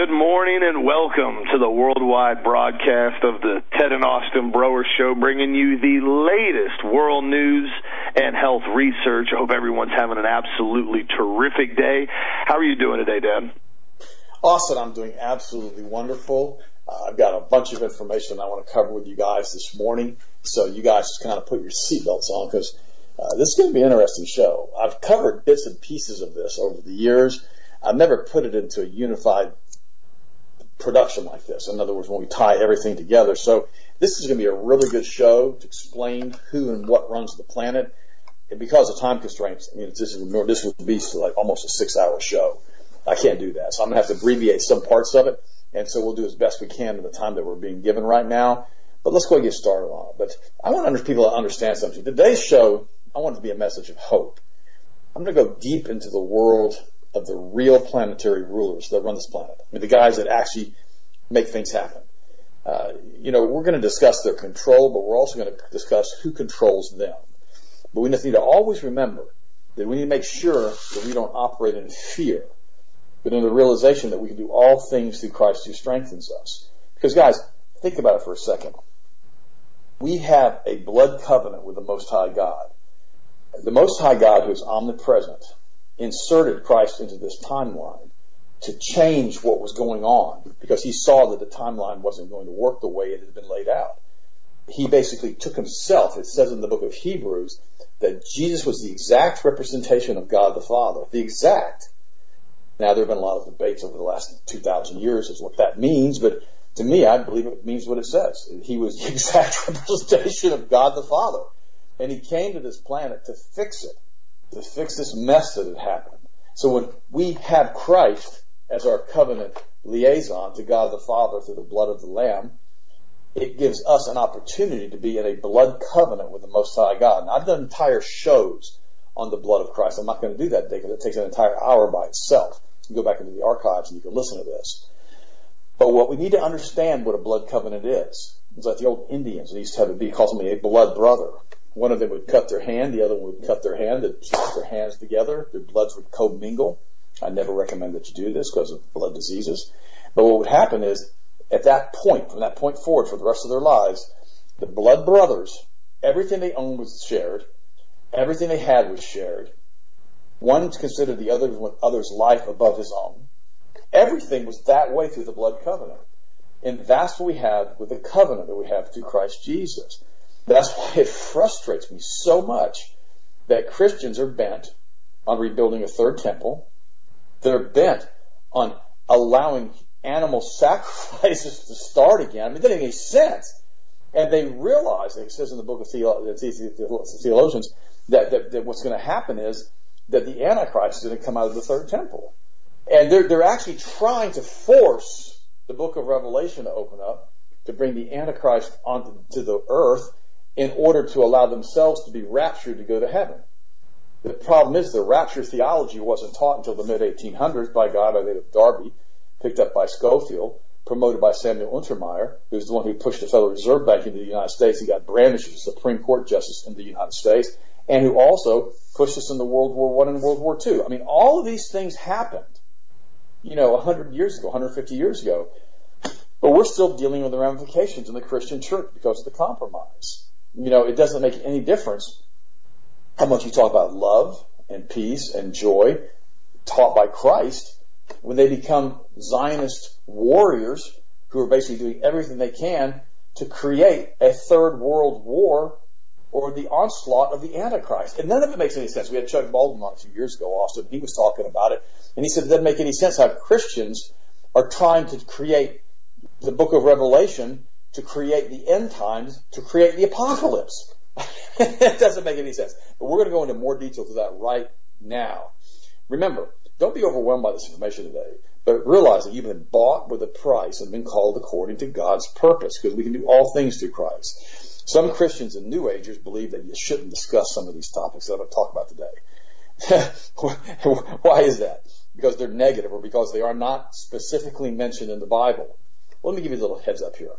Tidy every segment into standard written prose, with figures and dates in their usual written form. Good morning and welcome to the worldwide broadcast of the Ted and Austin Brewer Show, bringing you the latest world news and health research. I hope everyone's having an absolutely terrific day. How are you doing today, Deb? Austin, I'm doing absolutely wonderful. I've got a bunch of information I want to cover with you guys this morning, so you guys just kind of put your seatbelts on because this is going to be an interesting show. I've covered bits and pieces of this over the years. I've never put it into a unified production like this. In other words, when we tie everything together. So this is going to be a really good show to explain who and what runs the planet. And because of time constraints, I mean, this would be like almost a 6-hour show. I can't do that. So I'm going to have to abbreviate some parts of it. And so we'll do as best we can in the time that we're being given right now. But let's go and get started on it. But I want people to understand something. Today's show, I want it to be a message of hope. I'm going to go deep into the world of the real planetary rulers that run this planet. I mean, the guys that actually make things happen. We're going to discuss their control, but we're also going to discuss who controls them. But we just need to always remember that we need to make sure that we don't operate in fear, but in the realization that we can do all things through Christ who strengthens us. Because, guys, think about it for a second. We have a blood covenant with the Most High God. The Most High God, who is omnipresent, inserted Christ into this timeline to change what was going on because he saw that the timeline wasn't going to work the way it had been laid out. He basically took himself. It says in the book of Hebrews that Jesus was the exact representation of God the Father, the exact. Now, there have been a lot of debates over the last 2,000 years as to what that means, but to me, I believe it means what it says. He was the exact representation of God the Father, and he came to this planet to fix it, to fix this mess that had happened. So when we have Christ as our covenant liaison to God the Father through the blood of the Lamb, it gives us an opportunity to be in a blood covenant with the Most High God. Now, I've done entire shows on the blood of Christ. I'm not going to do that today because it takes an entire hour by itself. You can go back into the archives and you can listen to this. But what we need to understand what a blood covenant is. It's like the old Indians. They used to have it called something a blood brother. One of them would cut their hand, the other one would cut their hand, they'd put their hands together, their bloods would commingle. I never recommend that you do this because of blood diseases. But what would happen is, at that point, from that point forward for the rest of their lives, the blood brothers, everything they owned was shared, everything they had was shared. One considered the other's life above his own. Everything was that way through the blood covenant. And that's what we have with the covenant that we have through Christ Jesus. That's why it frustrates me so much that Christians are bent on rebuilding a third temple. They're bent on allowing animal sacrifices to start again. I mean, it doesn't make any sense. And they realize, it says in the book of Theologians, that what's going to happen is that the Antichrist is going to come out of the third temple. And they're actually trying to force the book of Revelation to open up, to bring the Antichrist onto the earth, in order to allow themselves to be raptured to go to heaven. The problem is the rapture theology wasn't taught until the mid-1800s by a guy by the name of Darby, picked up by Schofield, promoted by Samuel Untermyer, who was the one who pushed the Federal Reserve Bank into the United States. He got Brandeis as a Supreme Court justice in the United States, and who also pushed us into World War I and World War II. I mean, all of these things happened, 100 years ago, 150 years ago, but we're still dealing with the ramifications in the Christian church because of the compromise. It doesn't make any difference how much you talk about love and peace and joy taught by Christ when they become Zionist warriors who are basically doing everything they can to create a third world war or the onslaught of the Antichrist. And none of it makes any sense. We had Chuck Baldwin on a few years ago, Austin. He was talking about it, and he said it doesn't make any sense how Christians are trying to create the book of Revelation to create the end times, to create the apocalypse. It doesn't make any sense. But we're going to go into more detail to that right now. Remember, don't be overwhelmed by this information today, but realize that you've been bought with a price and been called according to God's purpose, because we can do all things through Christ. Some Christians and New Agers believe that you shouldn't discuss some of these topics that I'm going to talk about today. Why is that? Because they're negative or because they are not specifically mentioned in the Bible. Well, let me give you a little heads up here.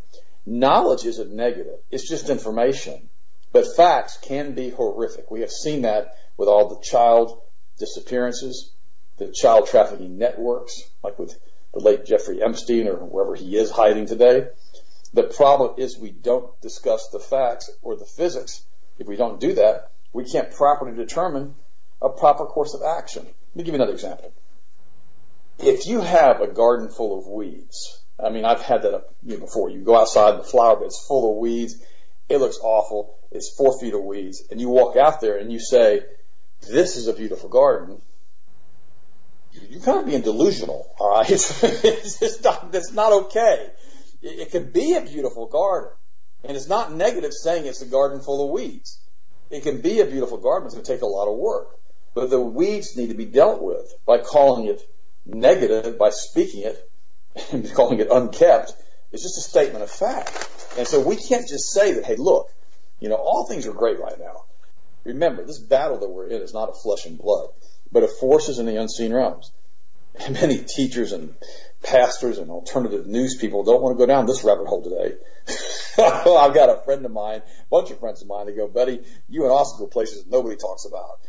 Knowledge isn't negative. It's just information. But facts can be horrific. We have seen that with all the child disappearances, the child trafficking networks, like with the late Jeffrey Epstein or wherever he is hiding today. The problem is we don't discuss the facts or the physics. If we don't do that, we can't properly determine a proper course of action. Let me give you another example. If you have a garden full of weeds, I mean, I've had that up before. You go outside, the flower bed's full of weeds. It looks awful. It's 4 feet of weeds. And you walk out there and you say, this is a beautiful garden. You're kind of being delusional, all right? It's not okay. It can be a beautiful garden. And it's not negative saying it's a garden full of weeds. It can be a beautiful garden. It's going to take a lot of work. But the weeds need to be dealt with by calling it negative, by speaking it, and calling it unkept. It's just a statement of fact. And so we can't just say that, hey, look, all things are great right now. Remember, this battle that we're in is not of flesh and blood, but of forces in the unseen realms. And many teachers and pastors and alternative news people don't want to go down this rabbit hole today. I've got a friend of mine, a bunch of friends of mine, they go, buddy, you and Austin go places nobody talks about.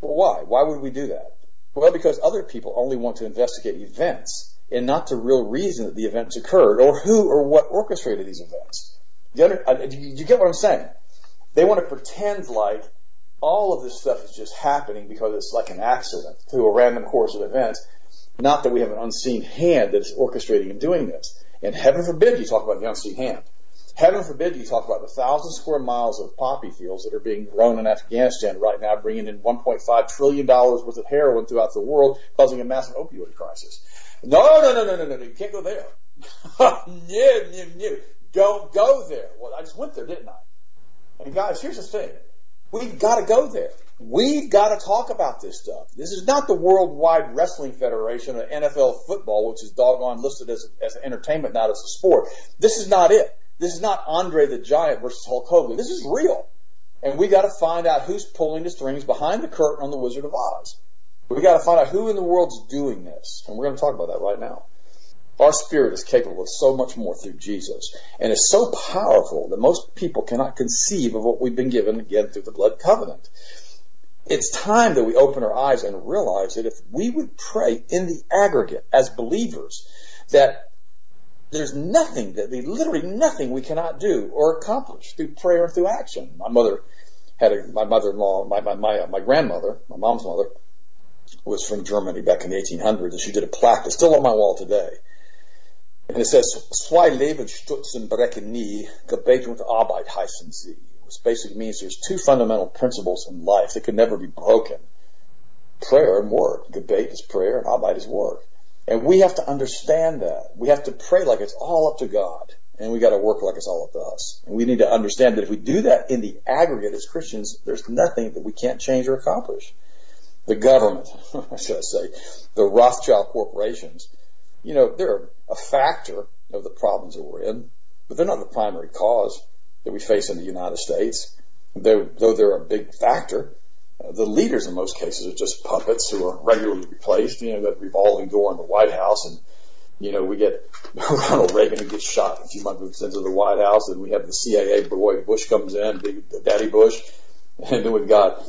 Well, why? Why would we do that? Well, because other people only want to investigate events and not the real reason that the events occurred or who or what orchestrated these events. Do you get what I'm saying? They want to pretend like all of this stuff is just happening because it's like an accident through a random course of events, not that we have an unseen hand that's orchestrating and doing this. And heaven forbid you talk about the unseen hand. Heaven forbid you talk about the 1,000 square miles of poppy fields that are being grown in Afghanistan right now, bringing in $1.5 trillion worth of heroin throughout the world, causing a massive opioid crisis. No, you can't go there. No. Don't go there. Well, I just went there, didn't I? And guys, here's the thing. We've got to go there. We've got to talk about this stuff. This is not the Worldwide Wrestling Federation or NFL football, which is doggone listed as an entertainment, not as a sport. This is not it. This is not Andre the Giant versus Hulk Hogan. This is real. And we got to find out who's pulling the strings behind the curtain on The Wizard of Oz. We got to find out who in the world's doing this. And we're going to talk about that right now. Our spirit is capable of so much more through Jesus, and is so powerful that most people cannot conceive of what we've been given again through the blood covenant. It's time that we open our eyes and realize that if we would pray in the aggregate as believers, that there's nothing, that literally nothing we cannot do or accomplish through prayer and through action. My mother had my mother-in-law, my grandmother, my mom's mother, was from Germany back in the 1800s, and she did a plaque that's still on my wall today. And it says, Zwei Leben stutzen brechen nie, Gebet und Arbeit heißen sie. Which basically means there's two fundamental principles in life that can never be broken. Prayer and work. Gebet is prayer and Arbeit is work. And we have to understand that. We have to pray like it's all up to God. And we got to work like it's all up to us. And we need to understand that if we do that in the aggregate as Christians, there's nothing that we can't change or accomplish. The government, should I say, the Rothschild corporations, they're a factor of the problems that we're in, but they're not the primary cause that we face in the United States. Though they're a big factor, the leaders in most cases are just puppets who are regularly replaced. That revolving door in the White House, and we get Ronald Reagan who gets shot a few months into the White House, and we have the CIA boy Bush comes in, the Daddy Bush, and then we've got.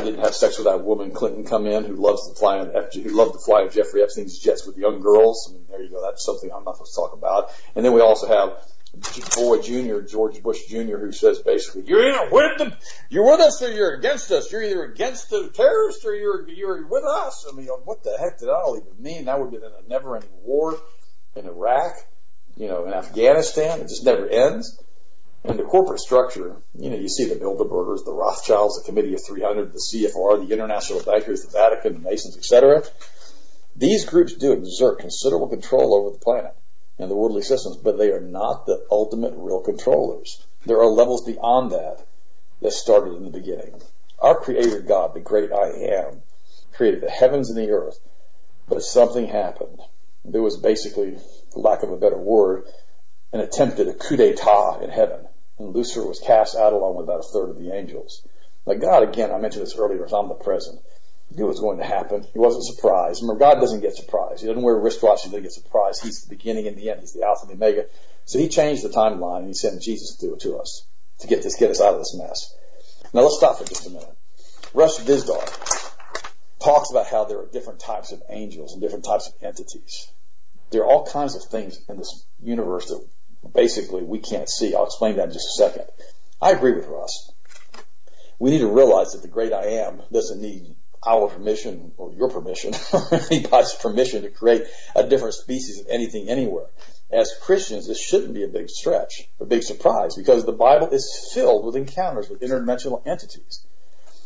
I didn't have sex with that woman, Clinton, come in, who loved to fly Jeffrey Epstein's jets with young girls. I mean, there you go. That's something I'm not supposed to talk about. And then we also have George Bush Jr., who says basically, you're with us or you're against us. You're either against the terrorists or you're with us. I mean, what the heck did that all even mean? Now we've been in a never-ending war in Iraq, in Afghanistan. It just never ends. And the corporate structure, you see the Bilderbergers, the Rothschilds, the Committee of 300, the CFR, the International Bankers, the Vatican, the Masons, etc. These groups do exert considerable control over the planet and the worldly systems, but they are not the ultimate real controllers. There are levels beyond that started in the beginning. Our Creator God, the great I Am, created the heavens and the earth, but something happened. There was basically, for lack of a better word, an attempt at a coup d'etat in heaven, and Lucifer was cast out along with about a third of the angels. Now God, again, I mentioned this earlier, is omnipresent. He knew it was going to happen. He wasn't surprised. Remember, God doesn't get surprised. He doesn't wear a wristwatch. He doesn't get surprised. He's the beginning and the end. He's the Alpha and the Omega. So he changed the timeline, and he sent Jesus to do it to us, to get us out of this mess. Now let's stop for just a minute. Rush Dizdar talks about how there are different types of angels and different types of entities. There are all kinds of things in this universe that basically we can't see. I'll explain that in just a second. I agree with Russ. We need to realize that the great I am doesn't need our permission or your permission or anybody's permission to create a different species of anything anywhere. As Christians, this shouldn't be a big stretch, a big surprise, because the Bible is filled with encounters with interdimensional entities.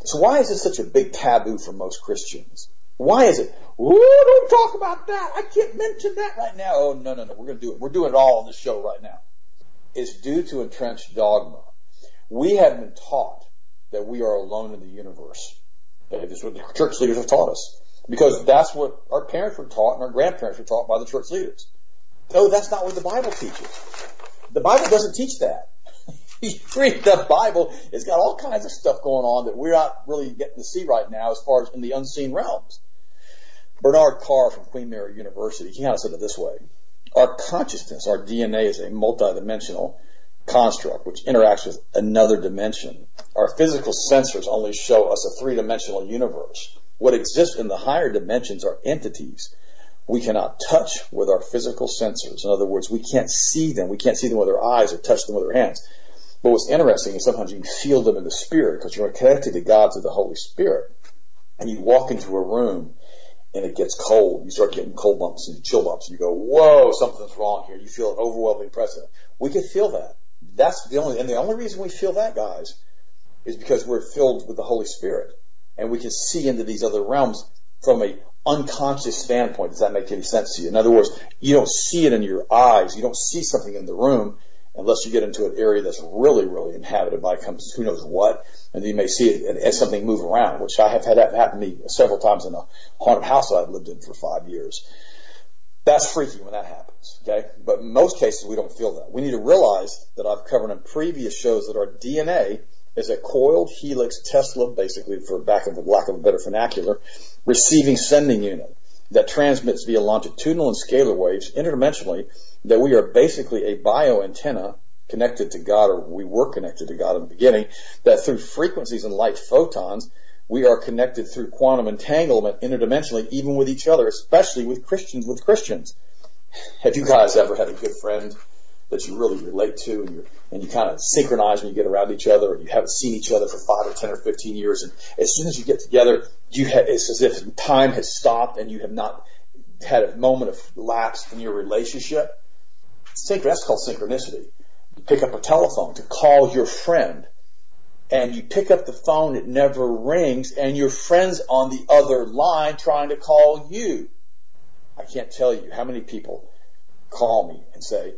So why is this such a big taboo for most Christians? Why is it, ooh, don't talk about that, I can't mention that right now. Oh, no, no, no, we're going to do it. We're doing it all on this show right now. It's due to entrenched dogma. We have been taught that we are alone in the universe. That is what the church leaders have taught us, because that's what our parents were taught and our grandparents were taught by the church leaders. No, that's not what the Bible teaches. The Bible doesn't teach that. You read the Bible, it's got all kinds of stuff going on that we're not really getting to see right now as far as in the unseen realms. Bernard Carr from Queen Mary University, he kind of said it this way. Our consciousness, our DNA, is a multidimensional construct which interacts with another dimension. Our physical sensors only show us a three-dimensional universe. What exists in the higher dimensions are entities we cannot touch with our physical sensors. In other words, we can't see them. We can't see them with our eyes or touch them with our hands. But what's interesting is sometimes you can feel them in the spirit, because you're connected to God through the Holy Spirit. And you walk into a room and it gets cold. You start getting cold bumps and chill bumps. And you go, whoa, something's wrong here. You feel an overwhelming presence. We can feel that. That's the only, and the only reason we feel that, guys, is because we're filled with the Holy Spirit. And we can see into these other realms from a unconscious standpoint. Does that make any sense to you? In other words, you don't see it in your eyes. You don't see something in the room unless you get into an area that's really, really inhabited by who knows what, and you may see it as something move around, which I have had that happen to me several times in a haunted house that I've lived in for 5 years. That's freaky when that happens, okay? But in most cases, we don't feel that. We need to realize that I've covered in previous shows that our DNA is a coiled helix Tesla, basically, for lack of a better vernacular, receiving sending unit that transmits via longitudinal and scalar waves interdimensionally, that we are basically a bioantenna connected to God, or we were connected to God in the beginning, that through frequencies and light photons, we are connected through quantum entanglement interdimensionally, even with each other, especially with Christians with Christians. Have you guys ever had a good friend that you really relate to, and you kind of synchronize when you get around each other, and you haven't seen each other for 5 or 10 or 15 years, and as soon as you get together, it's as if time has stopped and you have not had a moment of lapse in your relationship? That's called synchronicity. You pick up a telephone to call your friend, and you pick up the phone, it never rings, and your friend's on the other line trying to call you. I can't tell you how many people call me and say,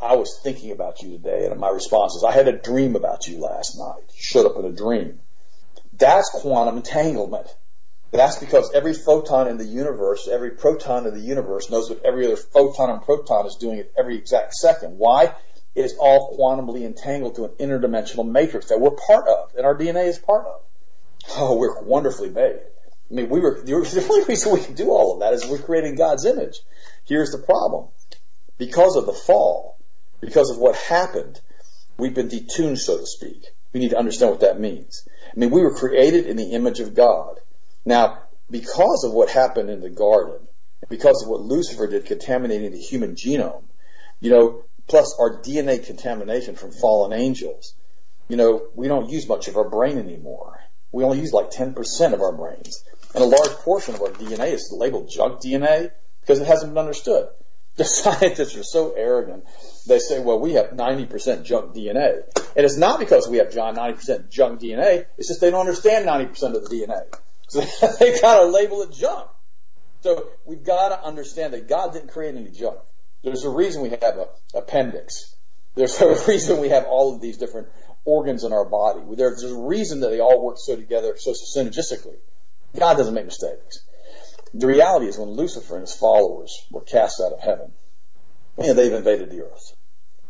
I was thinking about you today, and my response is, I had a dream about you last night. You showed up in a dream. That's quantum entanglement. That's because every photon in the universe, every proton in the universe knows what every other photon and proton is doing at every exact second. Why? It is all quantumly entangled to an interdimensional matrix that we're part of, and our DNA is part of. Oh, we're wonderfully made. I mean, the only reason we can do all of that is we're creating God's image. Here's the problem. Because of the fall, because of what happened, we've been detuned, so to speak. We need to understand what that means. I mean, we were created in the image of God. Now, because of what happened in the garden, because of what Lucifer did contaminating the human genome, plus our DNA contamination from fallen angels, we don't use much of our brain anymore. We only use like 10% of our brains. And a large portion of our DNA is labeled junk DNA because it hasn't been understood. The scientists are so arrogant. They say, well, we have 90% junk DNA. And it's not because we have, John, 90% junk DNA. It's just they don't understand 90% of the DNA. So they kind of label it junk. So we've got to understand that God didn't create any junk. There's a reason we have an appendix. There's a reason we have all of these different organs in our body. There's a reason that they all work so together, so synergistically. God doesn't make mistakes. The reality is when Lucifer and his followers were cast out of heaven, they've invaded the earth.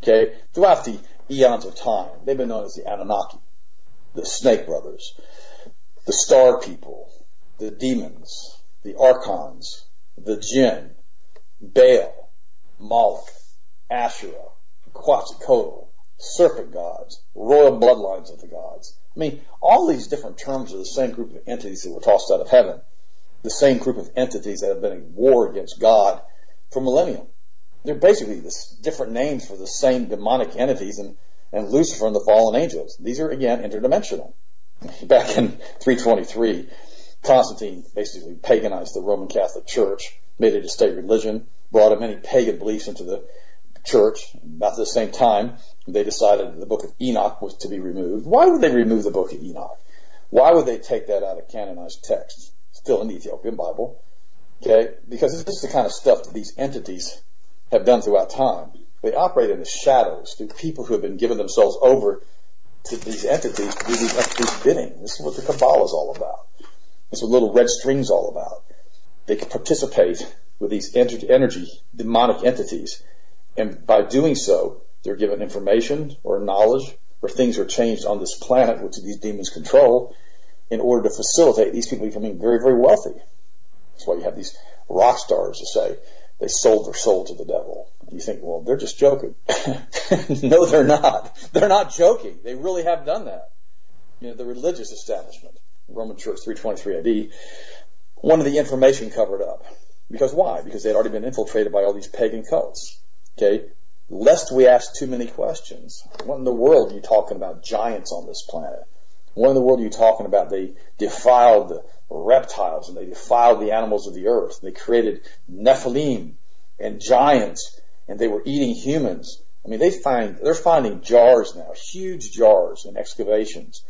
Okay? Throughout the eons of time, they've been known as the Anunnaki, the Snake Brothers, the Star People, the Demons, the Archons, the Jinn, Baal, Moloch, Asherah, Quetzalcoatl, Serpent Gods, Royal Bloodlines of the Gods. I mean, all these different terms are the same group of entities that were tossed out of heaven. the same group of entities that have been at war against God for millennia. They're basically different names for the same demonic entities and Lucifer and the fallen angels. These are, again, interdimensional. Back in 323, Constantine basically paganized the Roman Catholic Church, made it a state religion, brought many pagan beliefs into the church. About the same time, they decided that the Book of Enoch was to be removed. Why would they remove the Book of Enoch? Why would they take that out of canonized texts, still in the Ethiopian Bible? Okay, because this is the kind of stuff that these entities have done throughout time. They operate in the shadows through people who have been giving themselves over to these entities to do these entities' bidding. This is what the Kabbalah is all about. This is what Little Red String is all about. They can participate with these energy demonic entities, and by doing so, they're given information or knowledge or things are changed on this planet, which these demons control, in order to facilitate these people becoming very, very wealthy. That's why you have these rock stars who say they sold their soul to the devil. And you think, well, they're just joking. No, they're not. They're not joking. They really have done that. You know, the religious establishment, Roman Church 323 AD, wanted the information covered up. Because why? Because they'd already been infiltrated by all these pagan cults. Okay? Lest we ask too many questions. What in the world are you talking about giants on this planet? What in the world are you talking about? They defiled the reptiles and they defiled the animals of the earth. They created Nephilim and giants and they were eating humans. I mean, they're finding jars now, huge jars in excavations.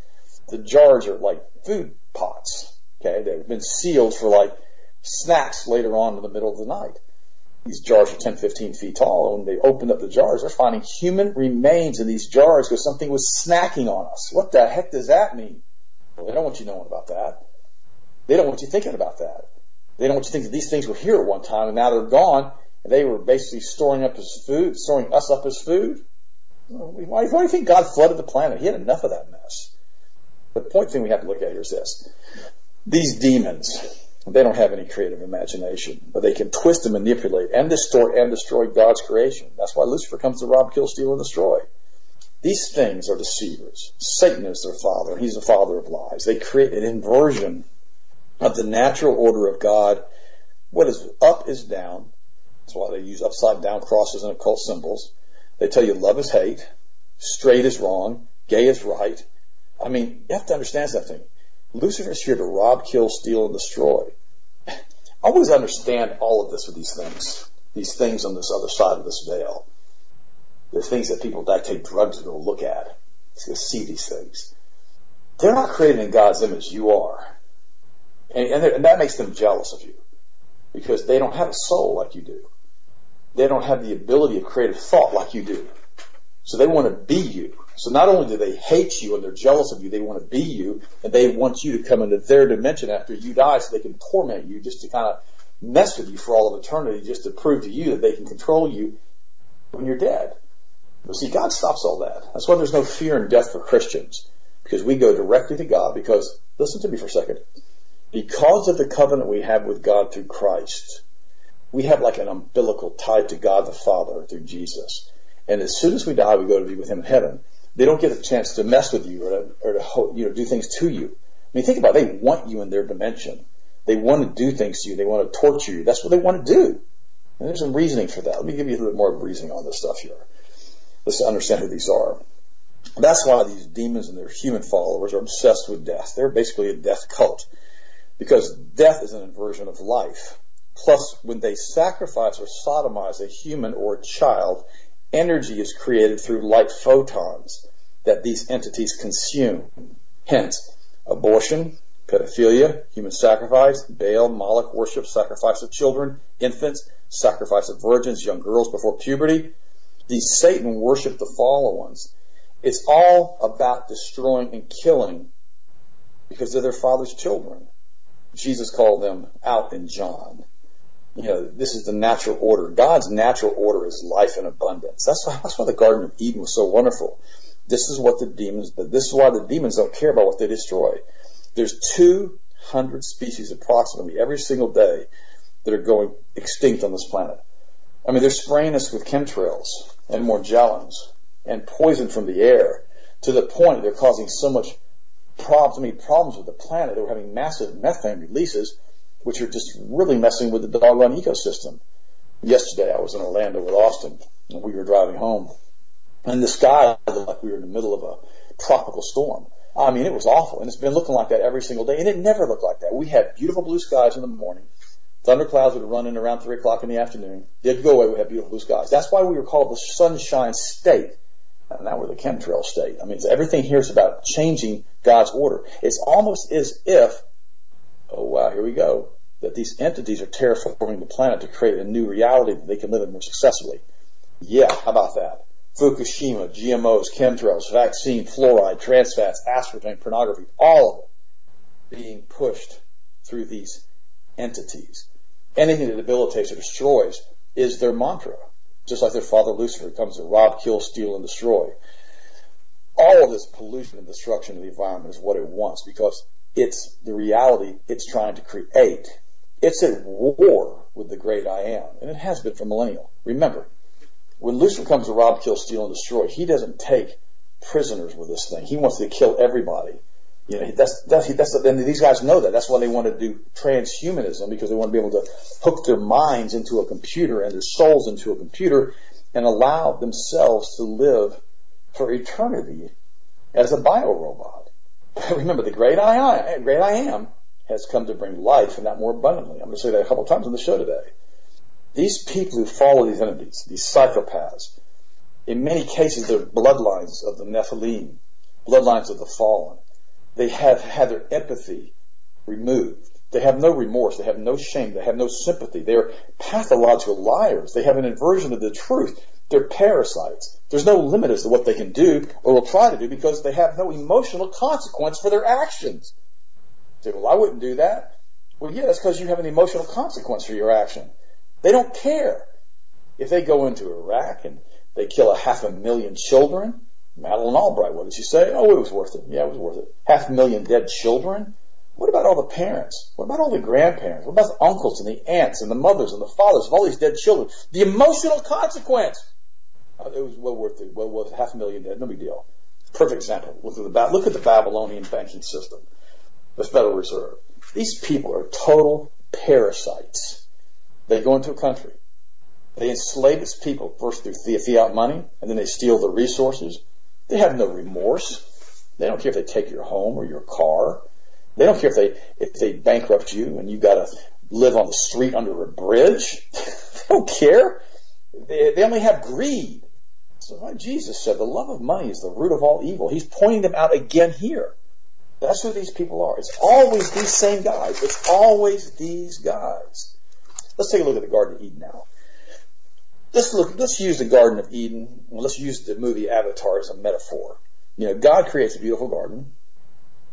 The jars are like food pots. Okay, they've been sealed for like snacks later on in the middle of the night. These jars are 10, 15 feet tall. When they opened up the jars, they're finding human remains in these jars because something was snacking on us. What the heck does that mean? Well, they don't want you knowing about that. They don't want you thinking about that. They don't want you thinking that these things were here at one time and now they're gone. And they were basically storing up as food, storing us up as food. Why do you think God flooded the planet? He had enough of that mess. The point thing we have to look at here is this. These demons, they don't have any creative imagination, but they can twist and manipulate and distort and destroy God's creation. That's why Lucifer comes to rob, kill, steal, and destroy. These things are deceivers. Satan is their father, and he's the father of lies. They create an inversion of the natural order of God. What is up is down. That's why they use upside-down crosses and occult symbols. They tell you love is hate, straight is wrong, gay is right. I mean, you have to understand something. Lucifer is here to rob, kill, steal, and destroy. I always understand all of this with these things on this other side of this veil. The things that people that take drugs to go look at, to see these things. They're not created in God's image, you are. And that makes them jealous of you because they don't have a soul like you do. They don't have the ability of creative thought like you do. So they want to be you. So not only do they hate you and they're jealous of you, they want to be you, and they want you to come into their dimension after you die so they can torment you just to kind of mess with you for all of eternity just to prove to you that they can control you when you're dead. But see, God stops all that. That's why there's no fear in death for Christians, because we go directly to God because, listen to me for a second, because of the covenant we have with God through Christ, we have like an umbilical tied to God the Father through Jesus. And as soon as we die, we go to be with him in heaven. They don't get a chance to mess with you or to do things to you. I mean, think about it. They want you in their dimension. They want to do things to you. They want to torture you. That's what they want to do. And there's some reasoning for that. Let me give you a little more reasoning on this stuff here. Let's understand who these are. That's why these demons and their human followers are obsessed with death. They're basically a death cult because death is an inversion of life. Plus, when they sacrifice or sodomize a human or a child, energy is created through light photons that these entities consume. Hence, abortion, pedophilia, human sacrifice, Baal, Moloch worship, sacrifice of children, infants, sacrifice of virgins, young girls before puberty. These Satan worship the fallen ones. It's all about destroying and killing because they're their father's children. Jesus called them out in John. You know, this is the natural order. God's natural order is life in abundance. That's why the Garden of Eden was so wonderful. This is why the demons don't care about what they destroy. There's 200 species approximately every single day that are going extinct on this planet. I mean, they're spraying us with chemtrails and Morgellons and poison from the air to the point they're causing so much problems with the planet. They're having massive methane releases which are just really messing with the doggone ecosystem. Yesterday I was in Orlando with Austin, and we were driving home, and the sky looked like we were in the middle of a tropical storm. I mean, it was awful, and it's been looking like that every single day, and it never looked like that. We had beautiful blue skies in the morning. Thunderclouds would run in around 3 o'clock in the afternoon. They'd go away, we had beautiful blue skies. That's why we were called the sunshine state. And now we're the chemtrail state. I mean, everything here is about changing God's order. It's almost as if, oh, wow, here we go, that these entities are terraforming the planet to create a new reality that they can live in more successfully. Yeah, how about that? Fukushima, GMOs, chemtrails, vaccine, fluoride, trans fats, aspartame, pornography, all of it being pushed through these entities. Anything that debilitates or destroys is their mantra, just like their father Lucifer comes to rob, kill, steal, and destroy. All of this pollution and destruction of the environment is what it wants, because it's the reality it's trying to create. It's at war with the great I am, and it has been for millennia. Remember, when Lucifer comes to rob, kill, steal, and destroy, he doesn't take prisoners with this thing. He wants to kill everybody. You know, that's and these guys know that. That's why they want to do transhumanism, because they want to be able to hook their minds into a computer and their souls into a computer and allow themselves to live for eternity as a biorobot. Remember, the great I am has come to bring life, and that more abundantly. I'm going to say that a couple of times on the show today. These people who follow these entities, these psychopaths, in many cases they're bloodlines of the Nephilim, bloodlines of the fallen. They have had their empathy removed. They have no remorse. They have no shame. They have no sympathy. They are pathological liars. They have an inversion of the truth. They're parasites. There's no limit as to what they can do or will try to do, because they have no emotional consequence for their actions. You say, well, I wouldn't do that. Well, yeah, that's because you have an emotional consequence for your action. They don't care. If they go into Iraq and they kill 500,000 children, Madeleine Albright, what did she say? Oh, it was worth it. Yeah, it was worth it. 500,000 dead children? What about all the parents? What about all the grandparents? What about the uncles and the aunts and the mothers and the fathers of all these dead children? The emotional consequence! It was well worth it. Well worth 500,000 dead. No big deal. Perfect example. Look at the Babylonian banking system, the Federal Reserve. These people are total parasites. They go into a country. They enslave its people, first through fiat money, and then they steal the resources. They have no remorse. They don't care if they take your home or your car. They don't care if they bankrupt you and you got to live on the street under a bridge. They don't care. They only have greed. So like Jesus said, the love of money is the root of all evil. He's pointing them out again here. That's who these people are. It's always these same guys. It's always these guys. Let's take a look at the Garden of Eden now. Let's use the Garden of Eden. Let's use the movie Avatar as a metaphor. You know, God creates a beautiful garden,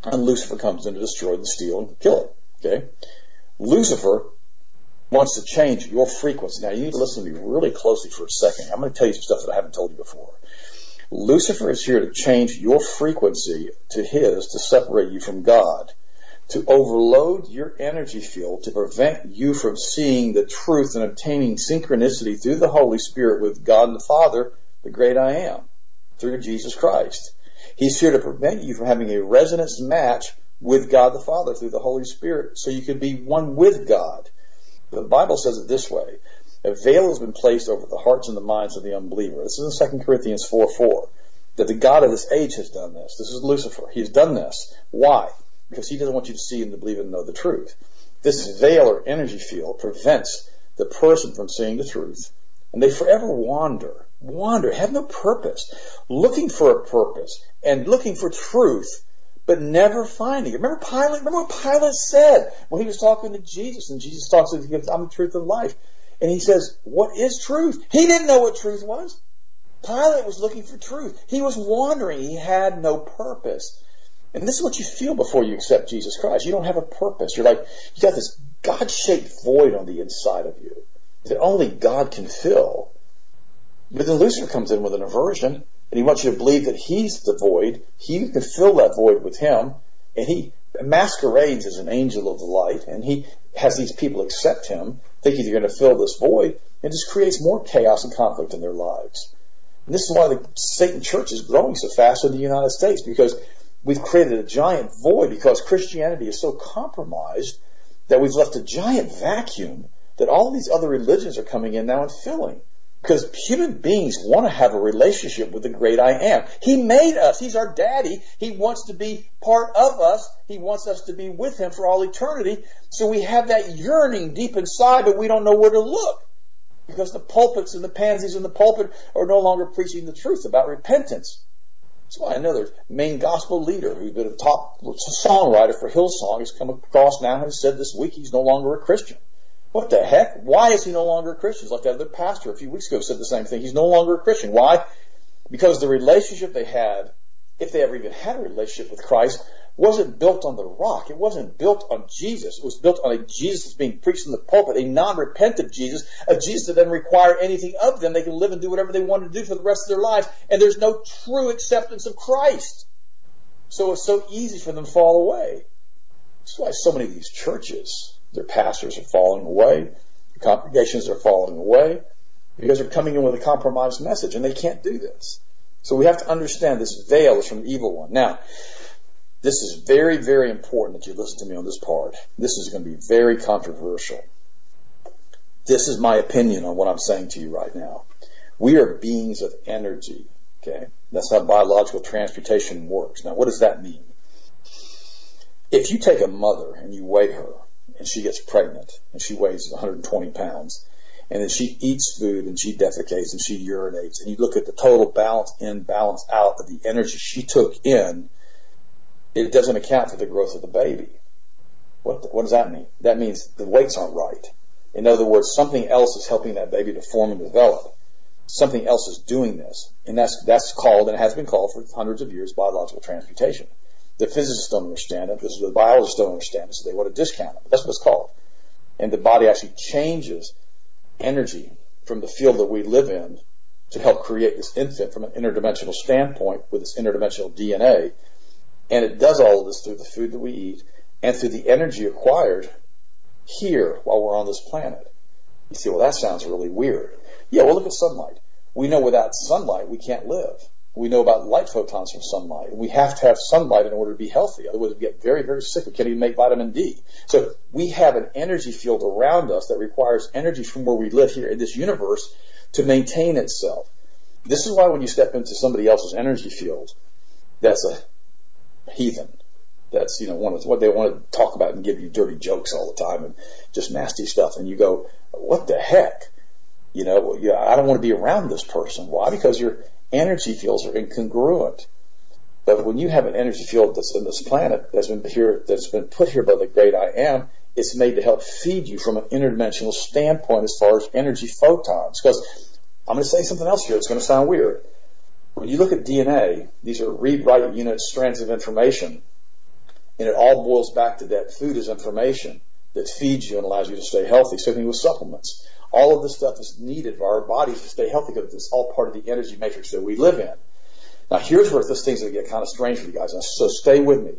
and Lucifer comes in to destroy and steal and kill it. Okay? Lucifer wants to change your frequency. Now, you need to listen to me really closely for a second. I'm going to tell you some stuff that I haven't told you before. Lucifer is here to change your frequency to his, to separate you from God, to overload your energy field, to prevent you from seeing the truth and obtaining synchronicity through the Holy Spirit with God the Father, the great I am, through Jesus Christ. He's here to prevent you from having a resonance match with God the Father through the Holy Spirit, so you can be one with God. The Bible says it this way: a veil has been placed over the hearts and the minds of the unbeliever. This is in 2 Corinthians 4:4, that the God of this age has done this. This is Lucifer. He's done this. Why? Because he doesn't want you to see and to believe and know the truth. This veil or energy field prevents the person from seeing the truth, and they forever wander, have no purpose, looking for a purpose and looking for truth, but never finding it. Remember what Pilate said when he was talking to Jesus, and Jesus talks to him, I'm the truth of life. And he says, what is truth? He didn't know what truth was. Pilate was looking for truth. He was wandering. He had no purpose. And this is what you feel before you accept Jesus Christ. You don't have a purpose. You're like, you got this God-shaped void on the inside of you that only God can fill. But then Lucifer comes in with an aversion, and he wants you to believe that he's the void. He can fill that void with him, and he masquerades as an angel of the light, and he has these people accept him, thinking they're going to fill this void, and just creates more chaos and conflict in their lives. And this is why the Satan Church is growing so fast in the United States, because we've created a giant void, because Christianity is so compromised that we've left a giant vacuum that all these other religions are coming in now and filling. Because human beings want to have a relationship with the great I Am. He made us. He's our daddy. He wants to be part of us. He wants us to be with him for all eternity. So we have that yearning deep inside, but we don't know where to look. Because the pulpits and the pansies in the pulpit are no longer preaching the truth about repentance. That's why another main gospel leader who's been a top songwriter for Hillsong has come across now and said this week he's no longer a Christian. What the heck? Why is he no longer a Christian? It's like that other pastor a few weeks ago said the same thing. He's no longer a Christian. Why? Because the relationship they had, if they ever even had a relationship with Christ, wasn't built on the rock. It wasn't built on Jesus. It was built on a Jesus being preached in the pulpit, a non-repentant Jesus, a Jesus that didn't require anything of them. They can live and do whatever they wanted to do for the rest of their lives, and there's no true acceptance of Christ. So it's so easy for them to fall away. That's why so many of these churches, their pastors are falling away, the congregations are falling away, because they're coming in with a compromised message, and they can't do this. So we have to understand this veil is from the evil one. Now, this is very, very important that you listen to me on this part. This is going to be very controversial. This is my opinion on what I'm saying to you right now. We are beings of energy, okay? That's how biological transmutation works. Now, what does that mean? If you take a mother and you weigh her, and she gets pregnant, and she weighs 120 pounds, and then she eats food, and she defecates, and she urinates, and you look at the total balance in, balance out of the energy she took in, it doesn't account for the growth of the baby. What does that mean? That means the weights aren't right. In other words, something else is helping that baby to form and develop. Something else is doing this. And that's called, and has been called for hundreds of years, biological transmutation. The physicists don't understand it because the biologists don't understand it, so they want to discount it. But that's what it's called. And the body actually changes energy from the field that we live in to help create this infant from an interdimensional standpoint with its interdimensional DNA. And it does all of this through the food that we eat and through the energy acquired here while we're on this planet. You see, well, that sounds really weird. Yeah, well, look at sunlight. We know without sunlight we can't live. We know about light photons from sunlight. We have to have sunlight in order to be healthy. Otherwise, we get very, very sick. We can't even make vitamin D. So we have an energy field around us that requires energy from where we live here in this universe to maintain itself. This is why when you step into somebody else's energy field, that's a heathen. That's, you know, one of what they want to talk about and give you dirty jokes all the time and just nasty stuff. And you go, what the heck? You know, well, yeah, I don't want to be around this person. Why? Because your energy fields are incongruent. But when you have an energy field that's in this planet, that's been here, that's been put here by the great I Am, it's made to help feed you from an interdimensional standpoint as far as energy photons. Because I'm going to say something else here. It's going to sound weird. When you look at DNA, these are read-write unit strands of information, and it all boils back to that food is information that feeds you and allows you to stay healthy. Same thing with supplements. All of this stuff is needed for our bodies to stay healthy because it's all part of the energy matrix that we live in. Now, here's where this thing's going to get kind of strange for you guys, so stay with me.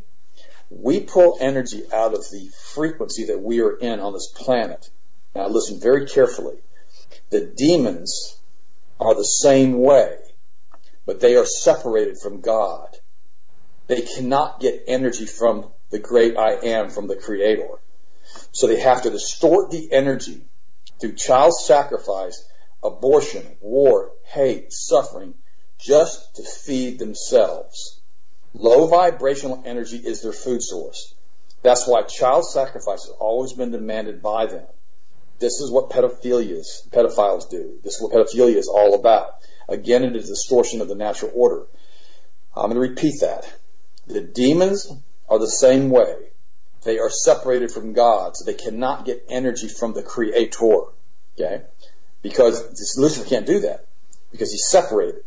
We pull energy out of the frequency that we are in on this planet. Now, listen very carefully. The demons are the same way, but they are separated from God. They cannot get energy from the great I Am, from the Creator. So they have to distort the energy through child sacrifice, abortion, war, hate, suffering, just to feed themselves. Low vibrational energy is their food source. That's why child sacrifice has always been demanded by them. This is what pedophiles do. This is what pedophilia is all about. Again, it is a distortion of the natural order. I'm going to repeat that. The demons are the same way. They are separated from God, so they cannot get energy from the Creator. Okay? Because Lucifer can't do that, because he's separated.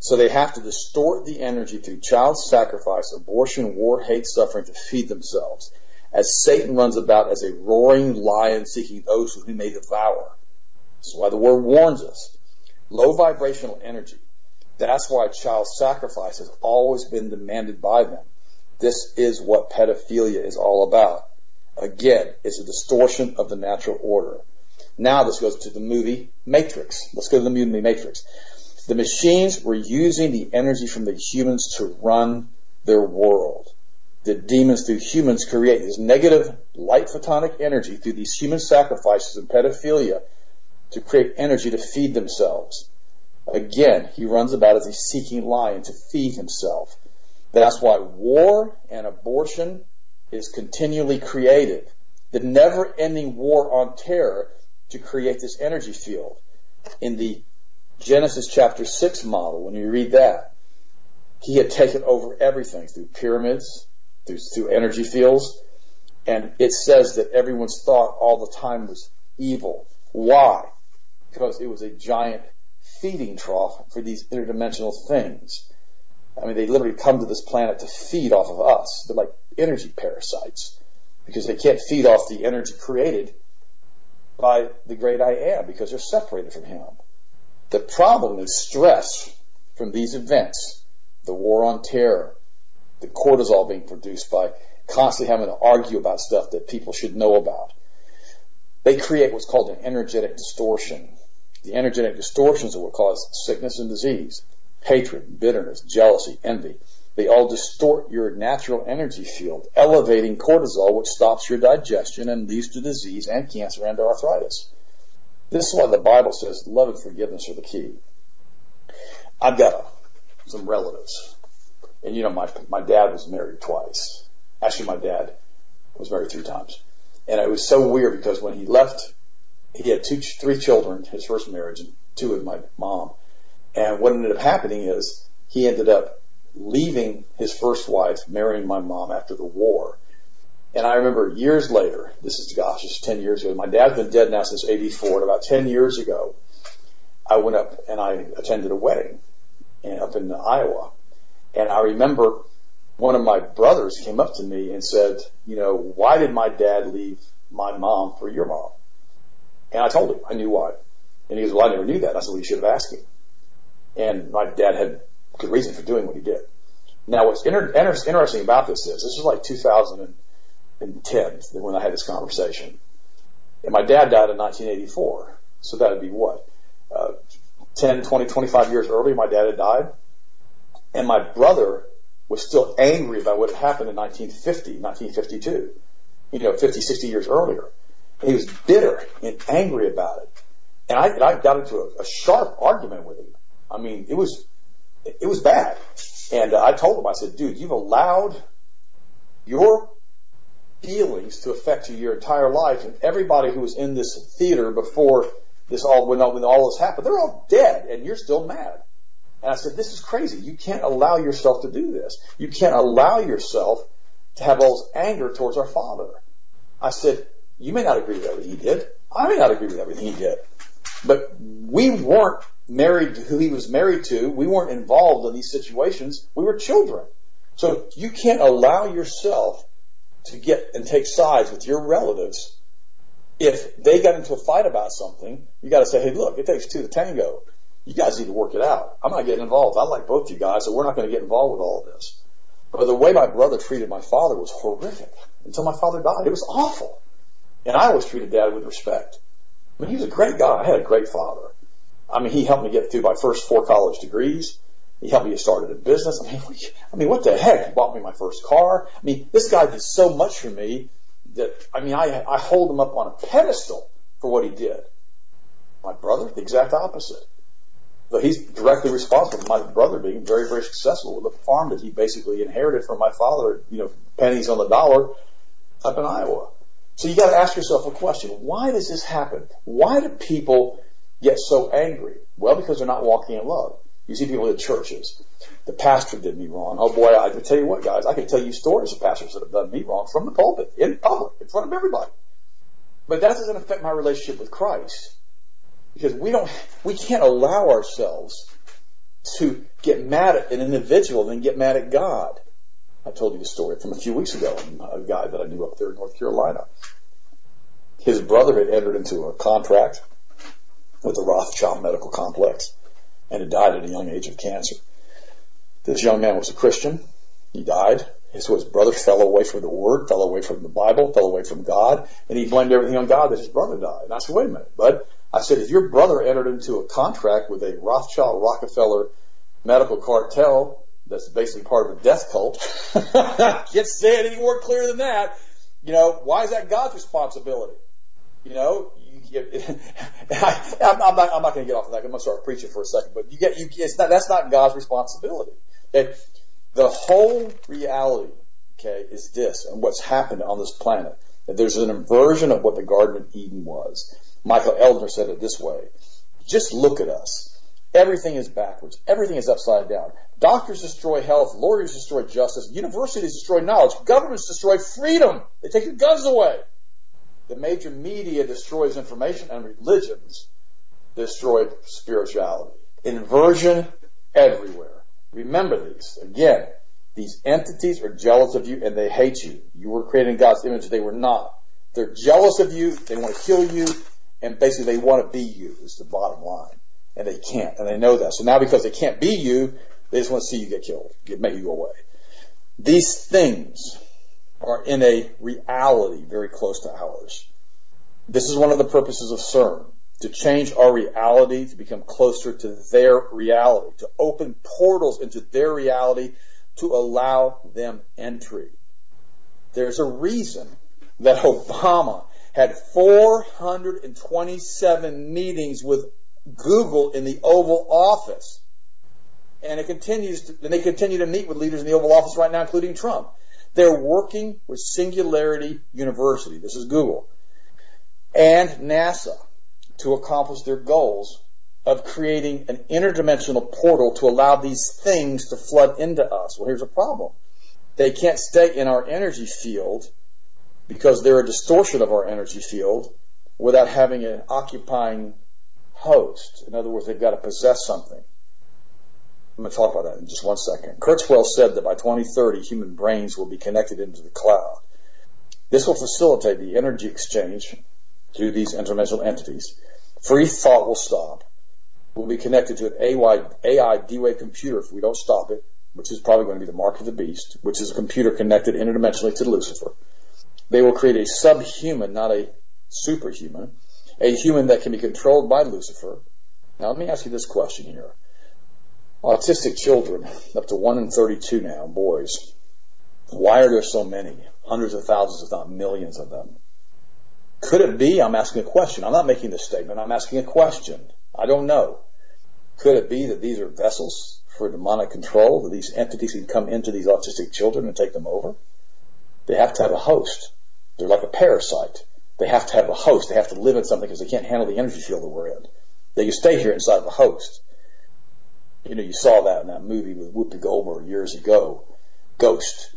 So they have to distort the energy through child sacrifice, abortion, war, hate, suffering to feed themselves, as Satan runs about as a roaring lion seeking those whom he may devour. That's why the Word warns us. Low vibrational energy. That's why child sacrifice has always been demanded by them. This is what pedophilia is all about. Again, it's a distortion of the natural order. Now this goes to the movie Matrix. Let's go to the movie Matrix. The machines were using the energy from the humans to run their world. that demons through humans create this negative light photonic energy through these human sacrifices and pedophilia to create energy to feed themselves. Again, he runs about as a seeking lion to feed himself. That's why war and abortion is continually created. The never-ending war on terror to create this energy field. In the Genesis chapter 6 model, when you read that, he had taken over everything through pyramids, through energy fields, and it says that everyone's thought all the time was evil. Why? Because it was a giant feeding trough for these interdimensional things. I mean, they literally come to this planet to feed off of us. They're like energy parasites because they can't feed off the energy created by the great I Am because they're separated from him. The problem is stress from these events, the war on terror, the cortisol being produced by constantly having to argue about stuff that people should know about. They create what's called an energetic distortion. The energetic distortions are what cause sickness and disease, hatred, bitterness, jealousy, envy. They all distort your natural energy field, elevating cortisol, which stops your digestion and leads to disease and cancer and arthritis. This is why the Bible says love and forgiveness are the key. I've got some relatives. And, you know, my dad was married twice. Actually, my dad was married 3 times. And it was so weird because when he left, he had 3 children, his first marriage, and 2 with my mom. And what ended up happening is he ended up leaving his first wife, marrying my mom after the war. And I remember years later, this is 10 years ago. My dad's been dead now since '84. And about 10 years ago, I went up and I attended a wedding up in Iowa. And I remember one of my brothers came up to me and said, you know, why did my dad leave my mom for your mom? And I told him, I knew why. And he goes, well, I never knew that. I said, well, you should have asked me. And my dad had good reason for doing what he did. Now, what's interesting about this is like 2010 when I had this conversation. And my dad died in 1984. So that would be what? 10, 20, 25 years earlier, my dad had died. And my brother was still angry about what had happened in 1950, 1952, 50, 60 years earlier. And he was bitter and angry about it. And I got into a sharp argument with him. I mean, it was bad. And I told him, I said, dude, you've allowed your feelings to affect you your entire life. And everybody who was in this theater before this all, when all this happened, they're all dead and you're still mad. And I said, this is crazy. You can't allow yourself to do this. You can't allow yourself to have all this anger towards our father. I said, you may not agree with everything he did. I may not agree with everything he did. But we weren't married to who he was married to. We weren't involved in these situations. We were children. So you can't allow yourself to get and take sides with your relatives. If they got into a fight about something, you got to say, hey, look, it takes 2 to tango. You guys need to work it out. I'm not getting involved. I like both you guys, so we're not going to get involved with all of this. But the way my brother treated my father was horrific until my father died. It was awful. And I always treated Dad with respect. I mean, he was a great guy. I had a great father. I mean, he helped me get through my first 4 college degrees. He helped me get started in business. I mean, what the heck? He bought me my first car. I mean, this guy did so much for me that, I mean, I hold him up on a pedestal for what he did. My brother, the exact opposite. But he's directly responsible for my brother being very, very successful with a farm that he basically inherited from my father, pennies on the dollar up in Iowa. So you got to ask yourself a question. Why does this happen? Why do people get so angry? Well, because they're not walking in love. You see people at churches. The pastor did me wrong. Oh, boy, I can tell you what, guys. I can tell you stories of pastors that have done me wrong from the pulpit, in public, in front of everybody. But that doesn't affect my relationship with Christ. Because we can't allow ourselves to get mad at an individual and get mad at God. I told you the story from a few weeks ago, a guy that I knew up there in North Carolina. His brother had entered into a contract with the Rothschild medical complex and had died at a young age of cancer. This young man was a Christian. He died. So his brother fell away from the Word, fell away from the Bible, fell away from God, and he blamed everything on God that his brother died. And I said, wait a minute, bud. I said, if your brother entered into a contract with a Rothschild Rockefeller medical cartel that's basically part of a death cult. Can't say it any more clear than that. You know, why is that God's responsibility? You know, I'm not going to get off of that. I'm going to start preaching for a second, but that's not God's responsibility. Okay? The whole reality, okay, is this, and what's happened on this planet. That there's an inversion of what the Garden of Eden was. Michael Eldner said it this way: just look at us. Everything is backwards. Everything is upside down. Doctors destroy health. Lawyers destroy justice. Universities destroy knowledge. Governments destroy freedom. They take your guns away. The major media destroys information, and religions destroy spirituality. Inversion everywhere. Remember these. Again, these entities are jealous of you, and they hate you. You were created in God's image. They were not. They're jealous of you. They want to kill you, and basically they want to be you is the bottom line. And they can't, and they know that. So now because they can't be you, they just want to see you get killed, make you go away. These things are in a reality very close to ours. This is one of the purposes of CERN, to change our reality, to become closer to their reality, to open portals into their reality, to allow them entry. There's a reason that Obama had 427 meetings with Google in the Oval Office, and they continue to meet with leaders in the Oval Office right now, including Trump. They're working with Singularity University, this is Google, and NASA to accomplish their goals of creating an interdimensional portal to allow these things to flood into us. Well, here's a problem. They can't stay in our energy field because they're a distortion of our energy field without having an occupying host. In other words, they've got to possess something. I'm going to talk about that in just one second. Kurzweil said that by 2030, human brains will be connected into the cloud. This will facilitate the energy exchange through these interdimensional entities. Free thought will stop. We'll be connected to an AI D-Wave computer if we don't stop it, which is probably going to be the mark of the beast, which is a computer connected interdimensionally to Lucifer. They will create a subhuman, not a superhuman, a human that can be controlled by Lucifer. Now, let me ask you this question here. Autistic children, up to 1 in 32 now, boys, why are there so many? Hundreds of thousands, if not millions of them. Could it be, I'm asking a question, I'm not making this statement, I'm asking a question. I don't know. Could it be that these are vessels for demonic control, that these entities can come into these autistic children and take them over? They have to have a host. They're like a parasite. They have to have a host. They have to live in something because they can't handle the energy field that we're in. They can stay here inside of a host. You know, you saw that in that movie with Whoopi Goldberg years ago, Ghost,